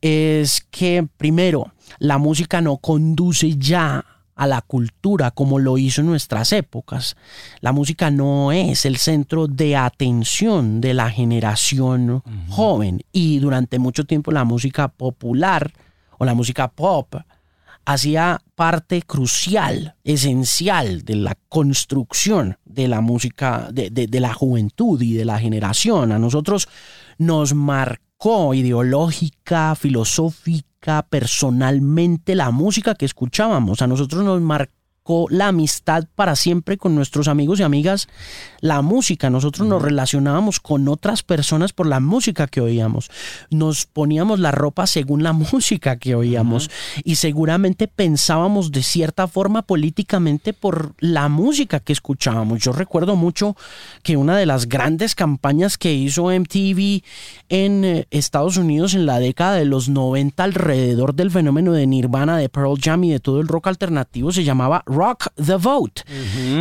es que, primero, la música no conduce ya a la cultura como lo hizo en nuestras épocas. La música no es el centro de atención de la generación joven, y durante mucho tiempo la música popular o la música pop hacía parte crucial, esencial de la construcción de la música, de la juventud y de la generación. A nosotros nos marcó ideológica, filosófica, personalmente la música que escuchábamos. A nosotros nos marcó marcó la amistad para siempre con nuestros amigos y amigas, la música. Nosotros nos relacionábamos con otras personas por la música que oíamos. Nos poníamos la ropa según la música que oíamos. Y seguramente pensábamos de cierta forma políticamente por la música que escuchábamos. Yo recuerdo mucho que una de las grandes campañas que hizo MTV en Estados Unidos en la década de los 90 alrededor del fenómeno de Nirvana, de Pearl Jam y de todo el rock alternativo se llamaba Rock the Vote.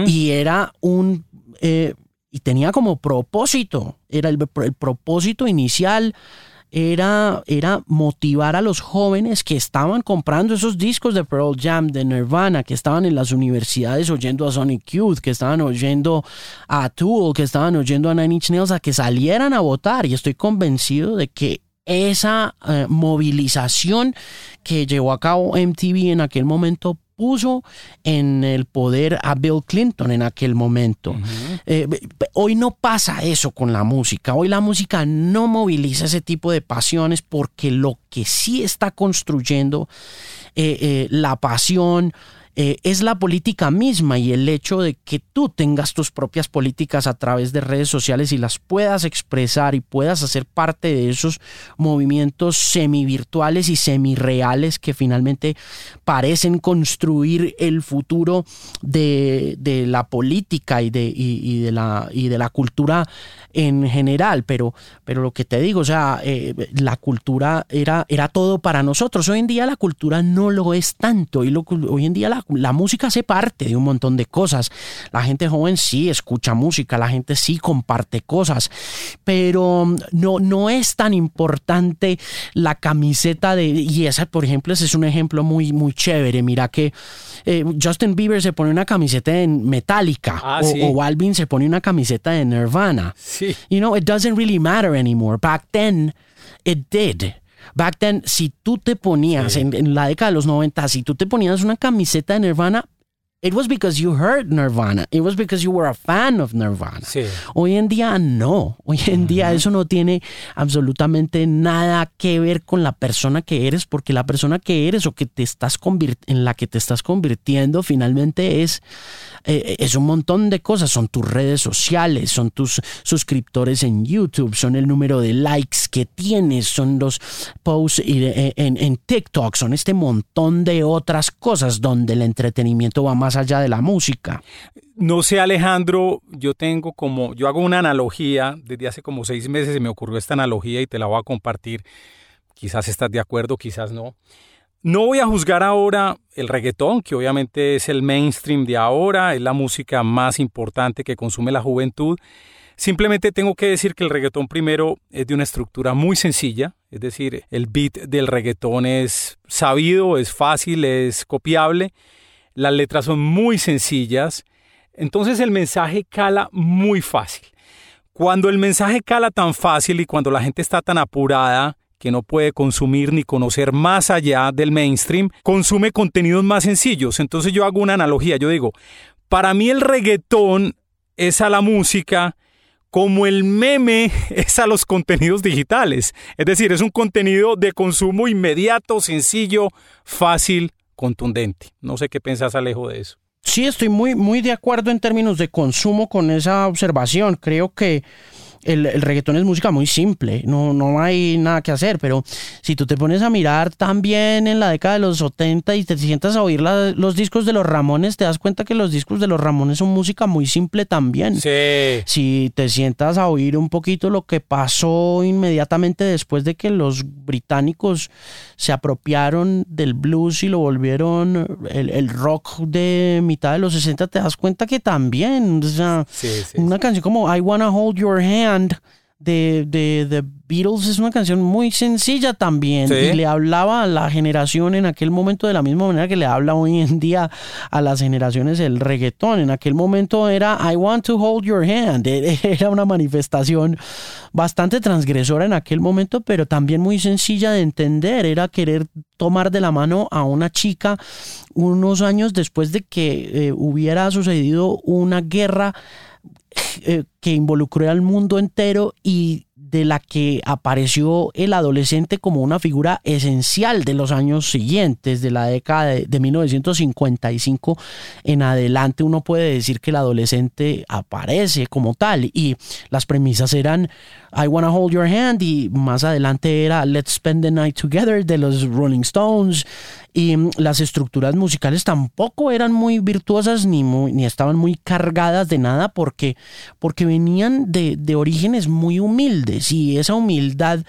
Y era un... y tenía como propósito, era el propósito inicial era motivar a los jóvenes que estaban comprando esos discos de Pearl Jam, de Nirvana, que estaban en las universidades oyendo a Sonic Youth, que estaban oyendo a Tool, que estaban oyendo a Nine Inch Nails, a que salieran a votar. Y estoy convencido de que esa movilización que llevó a cabo MTV en aquel momento puso en el poder a Bill Clinton en aquel momento. Hoy no pasa eso con la música. Hoy la música no moviliza ese tipo de pasiones, porque lo que sí está construyendo la pasión es la política misma, y el hecho de que tú tengas tus propias políticas a través de redes sociales y las puedas expresar y puedas hacer parte de esos movimientos semivirtuales y semireales que finalmente parecen construir el futuro de la política y de la cultura en general. Pero lo que te digo, o sea, la cultura era todo para nosotros. Hoy en día la cultura no lo es tanto, y hoy en día la música hace parte de un montón de cosas. La gente joven sí escucha música, la gente sí comparte cosas, pero no es tan importante la camiseta y esa, por ejemplo, ese es un ejemplo muy, muy chévere. Mira que Justin Bieber se pone una camiseta de Metallica, o Balvin se pone una camiseta de Nirvana. Sí. You know, it doesn't really matter anymore. Back then, it did. Back then, si tú te ponías en la década de los 90, si tú te ponías una camiseta de Nirvana, it was because you heard Nirvana. It was because you were a fan of Nirvana. Sí. Hoy en día no. Hoy en día eso no tiene absolutamente nada que ver con la persona que eres, porque la persona que eres o que te estás en la que te estás convirtiendo finalmente es un montón de cosas. Son tus redes sociales, son tus suscriptores en YouTube, son el número de likes que tienes, son los posts en TikTok, son este montón de otras cosas donde el entretenimiento va más allá de la música. No sé, Alejandro, yo hago una analogía. Desde hace como 6 meses se me ocurrió esta analogía y te la voy a compartir. Quizás estás de acuerdo, quizás no. No voy a juzgar ahora el reggaetón, que obviamente es el mainstream de ahora, es la música más importante que consume la juventud. Simplemente tengo que decir que el reggaetón primero es de una estructura muy sencilla, es decir, el beat del reggaetón es sabido, es fácil, es copiable. Las letras son muy sencillas, entonces el mensaje cala muy fácil. Cuando el mensaje cala tan fácil y cuando la gente está tan apurada que no puede consumir ni conocer más allá del mainstream, consume contenidos más sencillos. Entonces yo hago una analogía, yo digo, para mí el reggaetón es a la música como el meme es a los contenidos digitales. Es decir, es un contenido de consumo inmediato, sencillo, fácil, contundente. No sé qué pensás, Alejo, de eso. Sí, estoy muy, muy de acuerdo en términos de consumo con esa observación. Creo que el reggaetón es música muy simple, no hay nada que hacer, pero si tú te pones a mirar también en la década de los 70 y te sientas a oír los discos de los Ramones, te das cuenta que los discos de los Ramones son música muy simple también. Sí. Si te sientas a oír un poquito lo que pasó inmediatamente después de que los británicos se apropiaron del blues y lo volvieron el rock de mitad de los 60, te das cuenta que también, o sea, una canción como I Wanna Hold Your Hand de The Beatles es una canción muy sencilla también, y le hablaba a la generación en aquel momento de la misma manera que le habla hoy en día a las generaciones el reggaetón. En aquel momento era I Want to Hold Your Hand, era una manifestación bastante transgresora en aquel momento, pero también muy sencilla de entender. Era querer tomar de la mano a una chica unos años después de que hubiera sucedido una guerra que involucró al mundo entero, y de la que apareció el adolescente como una figura esencial de los años siguientes, de la década de 1955 en adelante. Uno puede decir que el adolescente aparece como tal, y las premisas eran I Wanna Hold Your Hand, y más adelante era Let's Spend the Night Together de los Rolling Stones, y las estructuras musicales tampoco eran muy virtuosas ni estaban muy cargadas de nada porque venían de orígenes muy humildes, y esa humildad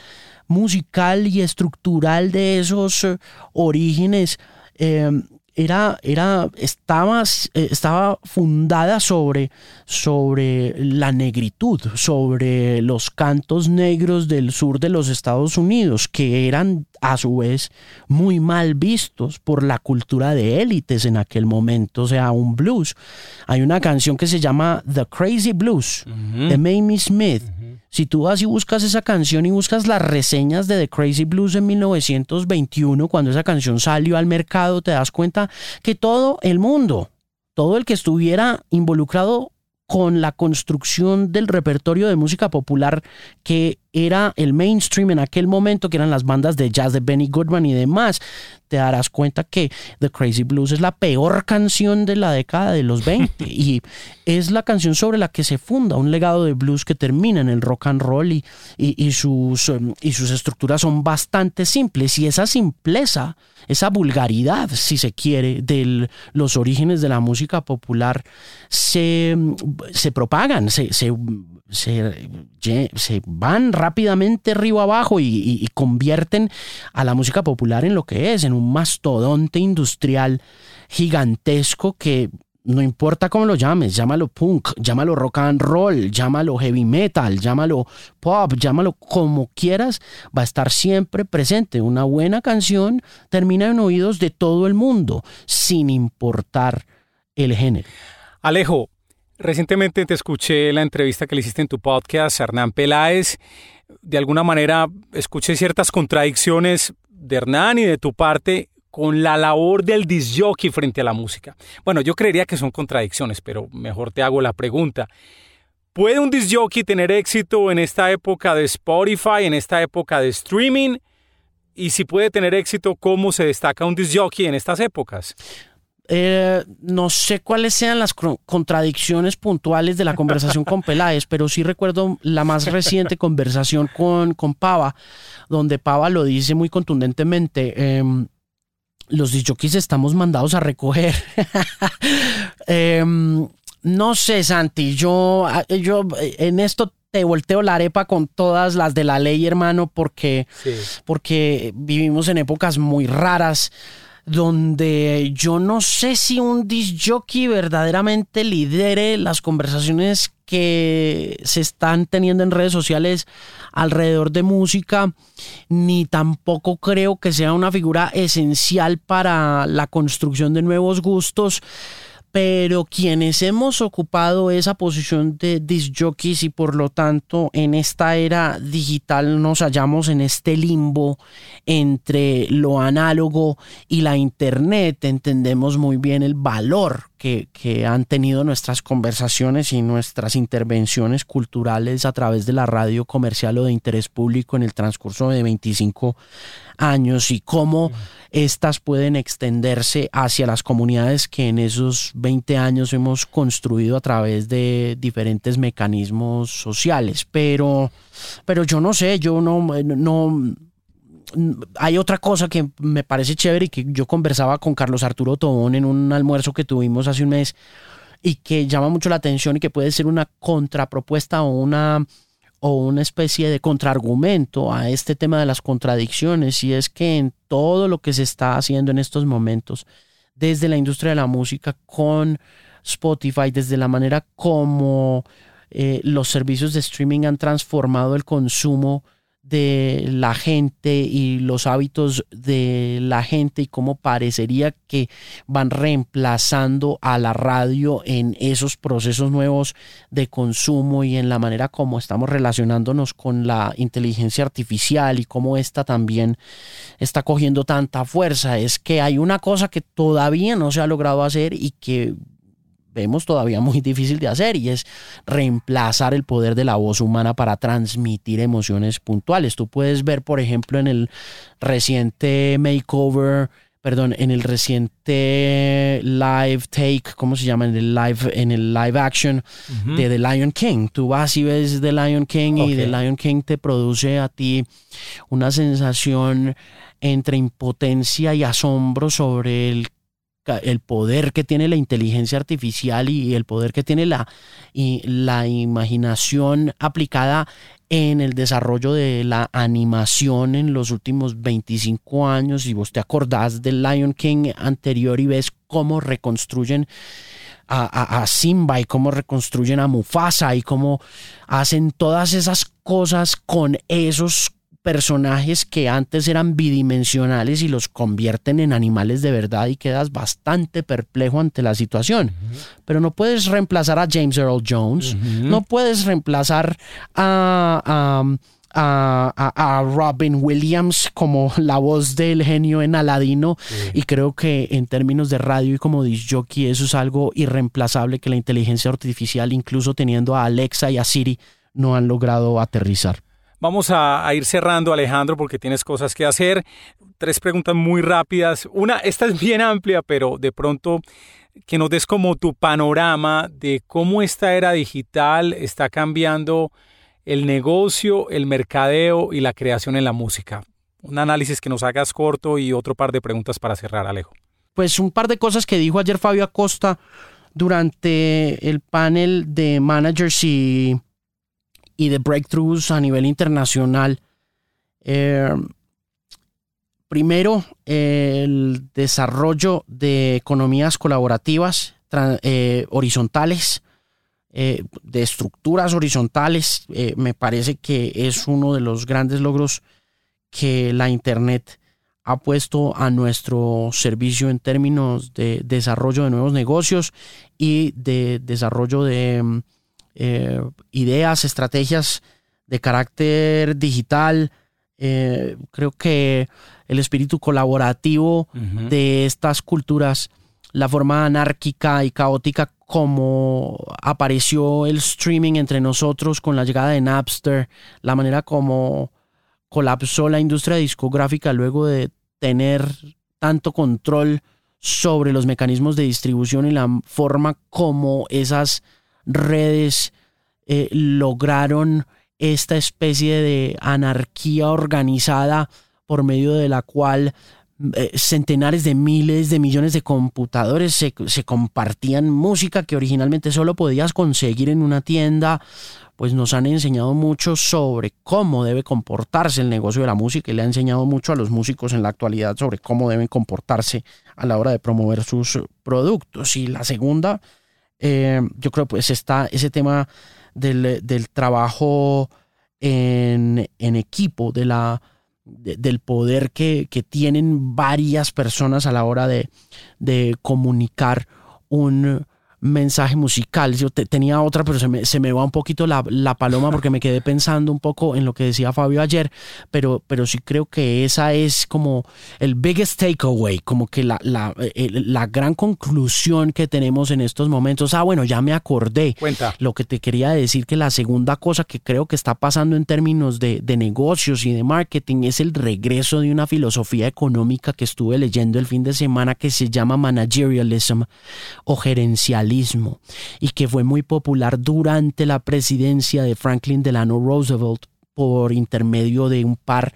musical y estructural de esos orígenes estaba fundada sobre la negritud, sobre los cantos negros del sur de los Estados Unidos, que eran a su vez muy mal vistos por la cultura de élites en aquel momento. O sea, un blues. Hay una canción que se llama The Crazy Blues, de Mamie Smith. Si tú vas y buscas esa canción y buscas las reseñas de The Crazy Blues en 1921, cuando esa canción salió al mercado, te das cuenta que todo el mundo, todo el que estuviera involucrado con la construcción del repertorio de música popular que era el mainstream en aquel momento, que eran las bandas de jazz de Benny Goodman y demás, te darás cuenta que The Crazy Blues es la peor canción de la década de los 20 y es la canción sobre la que se funda un legado de blues que termina en el rock and roll, y sus estructuras son bastante simples, y esa simpleza, esa vulgaridad, si se quiere, de los orígenes de la música popular se propagan, se van rápidamente río abajo y convierten a la música popular en lo que es, en un mastodonte industrial gigantesco que no importa cómo lo llames, llámalo punk, llámalo rock and roll, llámalo heavy metal, llámalo pop, llámalo como quieras, va a estar siempre presente. Una buena canción termina en oídos de todo el mundo, sin importar el género. Alejo, recientemente te escuché la entrevista que le hiciste en tu podcast a Hernán Peláez. De alguna manera escuché ciertas contradicciones de Hernán y de tu parte con la labor del disc jockey frente a la música. Bueno, yo creería que son contradicciones, pero mejor te hago la pregunta. ¿Puede un disc jockey tener éxito en esta época de Spotify, en esta época de streaming? Y si puede tener éxito, ¿cómo se destaca un disc jockey en estas épocas? No sé cuáles sean las contradicciones puntuales de la conversación con Peláez, pero sí recuerdo la más reciente conversación con Pava, donde Pava lo dice muy contundentemente. Los disc jockeys estamos mandados a recoger. No sé, Santi, yo en esto te volteo la arepa con todas las de la ley, hermano, porque vivimos en épocas muy raras, donde yo no sé si un disc jockey verdaderamente lidere las conversaciones que se están teniendo en redes sociales alrededor de música, ni tampoco creo que sea una figura esencial para la construcción de nuevos gustos. Pero quienes hemos ocupado esa posición de disc jockeys y por lo tanto en esta era digital nos hallamos en este limbo entre lo análogo y la internet, entendemos muy bien el valor que han tenido nuestras conversaciones y nuestras intervenciones culturales a través de la radio comercial o de interés público en el transcurso de 25 años y cómo estas pueden extenderse hacia las comunidades que en esos 20 años hemos construido a través de diferentes mecanismos sociales. Pero yo no sé, hay otra cosa que me parece chévere y que yo conversaba con Carlos Arturo Tobón en un almuerzo que tuvimos hace un mes y que llama mucho la atención y que puede ser una contrapropuesta o una especie de contraargumento a este tema de las contradicciones, y es que en todo lo que se está haciendo en estos momentos desde la industria de la música con Spotify, desde la manera como los servicios de streaming han transformado el consumo de la gente y los hábitos de la gente y cómo parecería que van reemplazando a la radio en esos procesos nuevos de consumo y en la manera como estamos relacionándonos con la inteligencia artificial y cómo esta también está cogiendo tanta fuerza. Es que hay una cosa que todavía no se ha logrado hacer y que vemos todavía muy difícil de hacer, y es reemplazar el poder de la voz humana para transmitir emociones puntuales. Tú puedes ver, por ejemplo, en el reciente makeover, en el reciente live take, ¿cómo se llama? En el live action de The Lion King. Tú vas y ves The Lion King, okay, y The Lion King te produce a ti una sensación entre impotencia y asombro sobre el poder que tiene la inteligencia artificial y el poder que tiene la imaginación aplicada en el desarrollo de la animación en los últimos 25 años. Y vos te acordás del Lion King anterior y ves cómo reconstruyen a Simba, y cómo reconstruyen a Mufasa, y cómo hacen todas esas cosas con esos personajes que antes eran bidimensionales y los convierten en animales de verdad, y quedas bastante perplejo ante la situación. Uh-huh. Pero no puedes reemplazar a James Earl Jones, uh-huh, no puedes reemplazar a Robin Williams como la voz del genio en Aladino, sí, y creo que en términos de radio y como disjockey eso es algo irreemplazable que la inteligencia artificial, incluso teniendo a Alexa y a Siri, no han logrado aterrizar. Vamos a ir cerrando, Alejandro, porque tienes cosas que hacer. 3 preguntas muy rápidas. Una, esta es bien amplia, pero de pronto que nos des como tu panorama de cómo esta era digital está cambiando el negocio, el mercadeo y la creación en la música. Un análisis que nos hagas corto y otro par de preguntas para cerrar, Alejo. Pues un par de cosas que dijo ayer Fabio Acosta durante el panel de managers y de breakthroughs a nivel internacional. Primero, el desarrollo de economías colaborativas horizontales, de estructuras horizontales. Me parece que es uno de los grandes logros que la Internet ha puesto a nuestro servicio en términos de desarrollo de nuevos negocios y de desarrollo de ideas, estrategias de carácter digital. Creo que el espíritu colaborativo de estas culturas, la forma anárquica y caótica como apareció el streaming entre nosotros con la llegada de Napster, la manera como colapsó la industria discográfica luego de tener tanto control sobre los mecanismos de distribución, y la forma como esas redes lograron esta especie de anarquía organizada por medio de la cual centenares de miles de millones de computadores se compartían música que originalmente solo podías conseguir en una tienda. Pues nos han enseñado mucho sobre cómo debe comportarse el negocio de la música, y le ha enseñado mucho a los músicos en la actualidad sobre cómo deben comportarse a la hora de promover sus productos. Y la segunda, yo creo pues está ese tema del trabajo en equipo, del poder que tienen varias personas a la hora de comunicar un mensaje musical. Yo tenía otra, pero se me va un poquito la paloma porque me quedé pensando un poco en lo que decía Fabio ayer, pero sí creo que esa es como el biggest takeaway, como que la gran conclusión que tenemos en estos momentos. Bueno, ya me acordé. Cuenta. Lo que te quería decir, que la segunda cosa que creo que está pasando en términos de negocios y de marketing es el regreso de una filosofía económica que estuve leyendo el fin de semana, que se llama managerialism o gerencialismo, y que fue muy popular durante la presidencia de Franklin Delano Roosevelt por intermedio de un par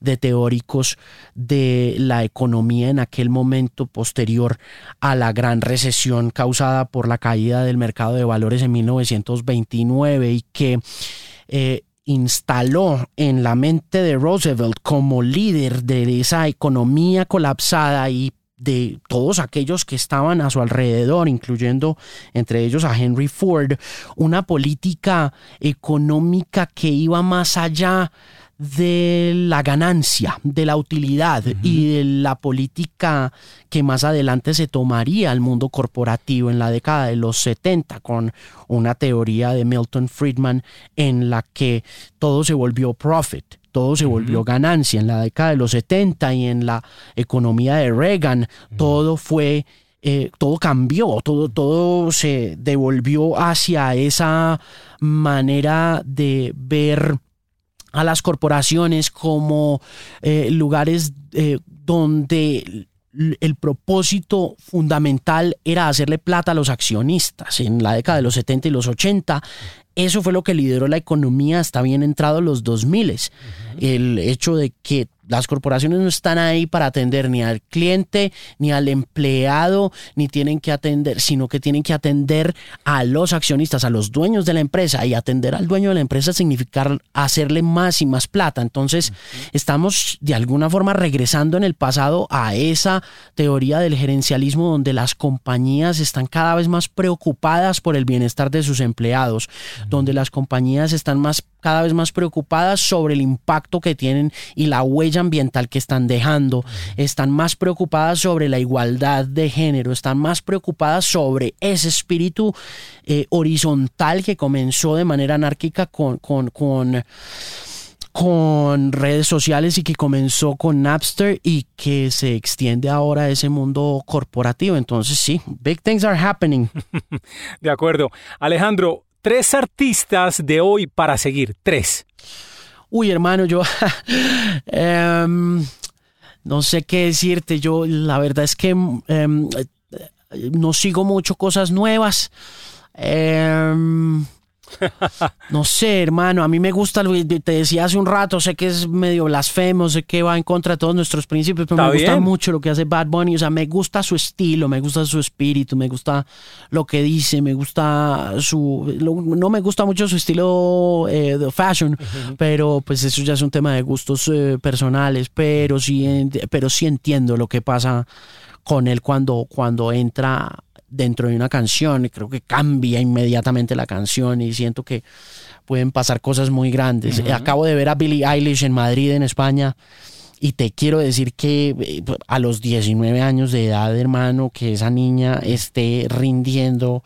de teóricos de la economía en aquel momento posterior a la gran recesión causada por la caída del mercado de valores en 1929, y que instaló en la mente de Roosevelt como líder de esa economía colapsada y de todos aquellos que estaban a su alrededor, incluyendo entre ellos a Henry Ford, una política económica que iba más allá de la ganancia, de la utilidad y de la política que más adelante se tomaría al mundo corporativo en la década de los 70, con una teoría de Milton Friedman en la que todo se volvió profit. Todo se volvió ganancia en la década de los 70, y en la economía de Reagan todo fue todo cambió, todo se devolvió hacia esa manera de ver a las corporaciones como lugares donde el propósito fundamental era hacerle plata a los accionistas. En la década de los 70 y los 80, eso fue lo que lideró la economía hasta bien entrados los 2000. El hecho de que las corporaciones no están ahí para atender ni al cliente, ni al empleado, ni tienen que atender, sino que tienen que atender a los accionistas, a los dueños de la empresa, y atender al dueño de la empresa significa hacerle más y más plata. Entonces, estamos de alguna forma regresando en el pasado a esa teoría del gerencialismo, donde las compañías están cada vez más preocupadas por el bienestar de sus empleados, donde las compañías están cada vez más preocupadas sobre el impacto que tienen y la huella ambiental que están dejando, están más preocupadas sobre la igualdad de género, están más preocupadas sobre ese espíritu horizontal que comenzó de manera anárquica con redes sociales y que comenzó con Napster y que se extiende ahora a ese mundo corporativo. Entonces sí, big things are happening. De acuerdo. Alejandro, 3 artistas de hoy para seguir, 3. Uy, hermano, yo no sé qué decirte. Yo la verdad es que no sigo mucho cosas nuevas. No sé, hermano, a mí me gusta, te decía hace un rato, sé que es medio blasfemo, sé que va en contra de todos nuestros principios, pero me gusta mucho lo que hace Bad Bunny. O sea, me gusta su estilo, me gusta su espíritu, me gusta lo que dice, me gusta no me gusta mucho su estilo de fashion, pero pues eso ya es un tema de gustos personales, pero sí entiendo lo que pasa con él cuando entra dentro de una canción. Creo que cambia inmediatamente la canción y siento que pueden pasar cosas muy grandes. Acabo de ver a Billie Eilish en Madrid, en España, y te quiero decir que a los 19 años de edad, hermano, que esa niña esté rindiendo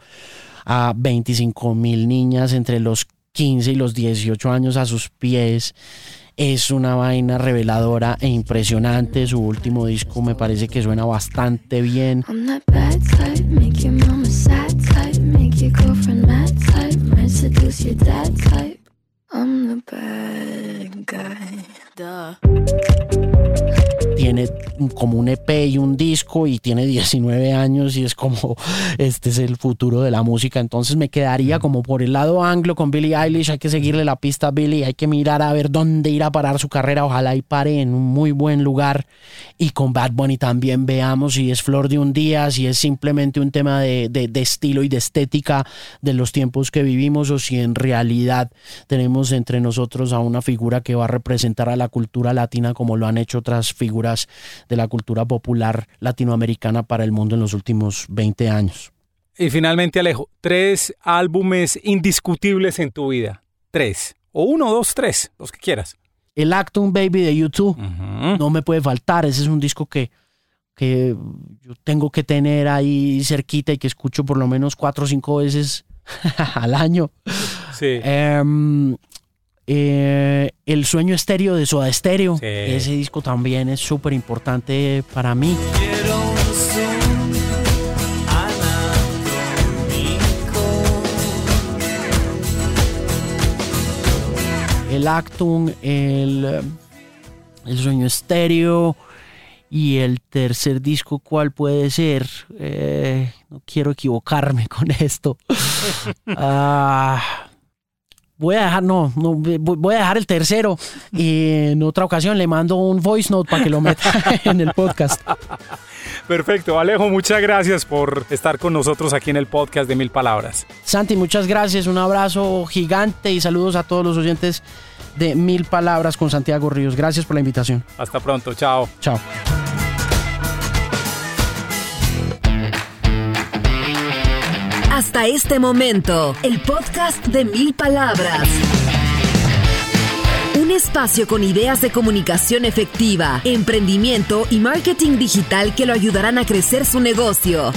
a 25,000 niñas entre los 15 y los 18 años a sus pies, es una vaina reveladora e impresionante. Su último disco me parece que suena bastante bien. Tiene como un EP y un disco y tiene 19 años y es como, este es el futuro de la música. Entonces me quedaría como por el lado anglo con Billie Eilish. Hay que seguirle la pista a Billie, hay que mirar a ver dónde ir a parar su carrera, ojalá y pare en un muy buen lugar. Y con Bad Bunny también veamos si es flor de un día, si es simplemente un tema de estilo y de estética de los tiempos que vivimos, o si en realidad tenemos entre nosotros a una figura que va a representar a la cultura latina como lo han hecho otras figuras de la cultura popular latinoamericana para el mundo en los últimos 20 años. Y finalmente, Alejo, 3 álbumes indiscutibles en tu vida. 3. O 1, 2, 3, los que quieras. El Actum Baby de U2, no me puede faltar. Ese es un disco que yo tengo que tener ahí cerquita y que escucho por lo menos 4 o 5 veces al año. Sí. El Sueño Estéreo de Soda Estéreo, sí. Ese disco también es súper importante para mí. El Actum, el Sueño Estéreo y el tercer disco, ¿cuál puede ser? No quiero equivocarme con esto. Voy a dejar el tercero y en otra ocasión le mando un voice note para que lo meta en el podcast. Perfecto, Alejo, muchas gracias por estar con nosotros aquí en el podcast de Mil Palabras. Santi, muchas gracias, un abrazo gigante y saludos a todos los oyentes de Mil Palabras con Santiago Ríos. Gracias por la invitación. Hasta pronto, chao. Chao. Hasta este momento, el podcast de Mil Palabras. Un espacio con ideas de comunicación efectiva, emprendimiento y marketing digital que lo ayudarán a crecer su negocio.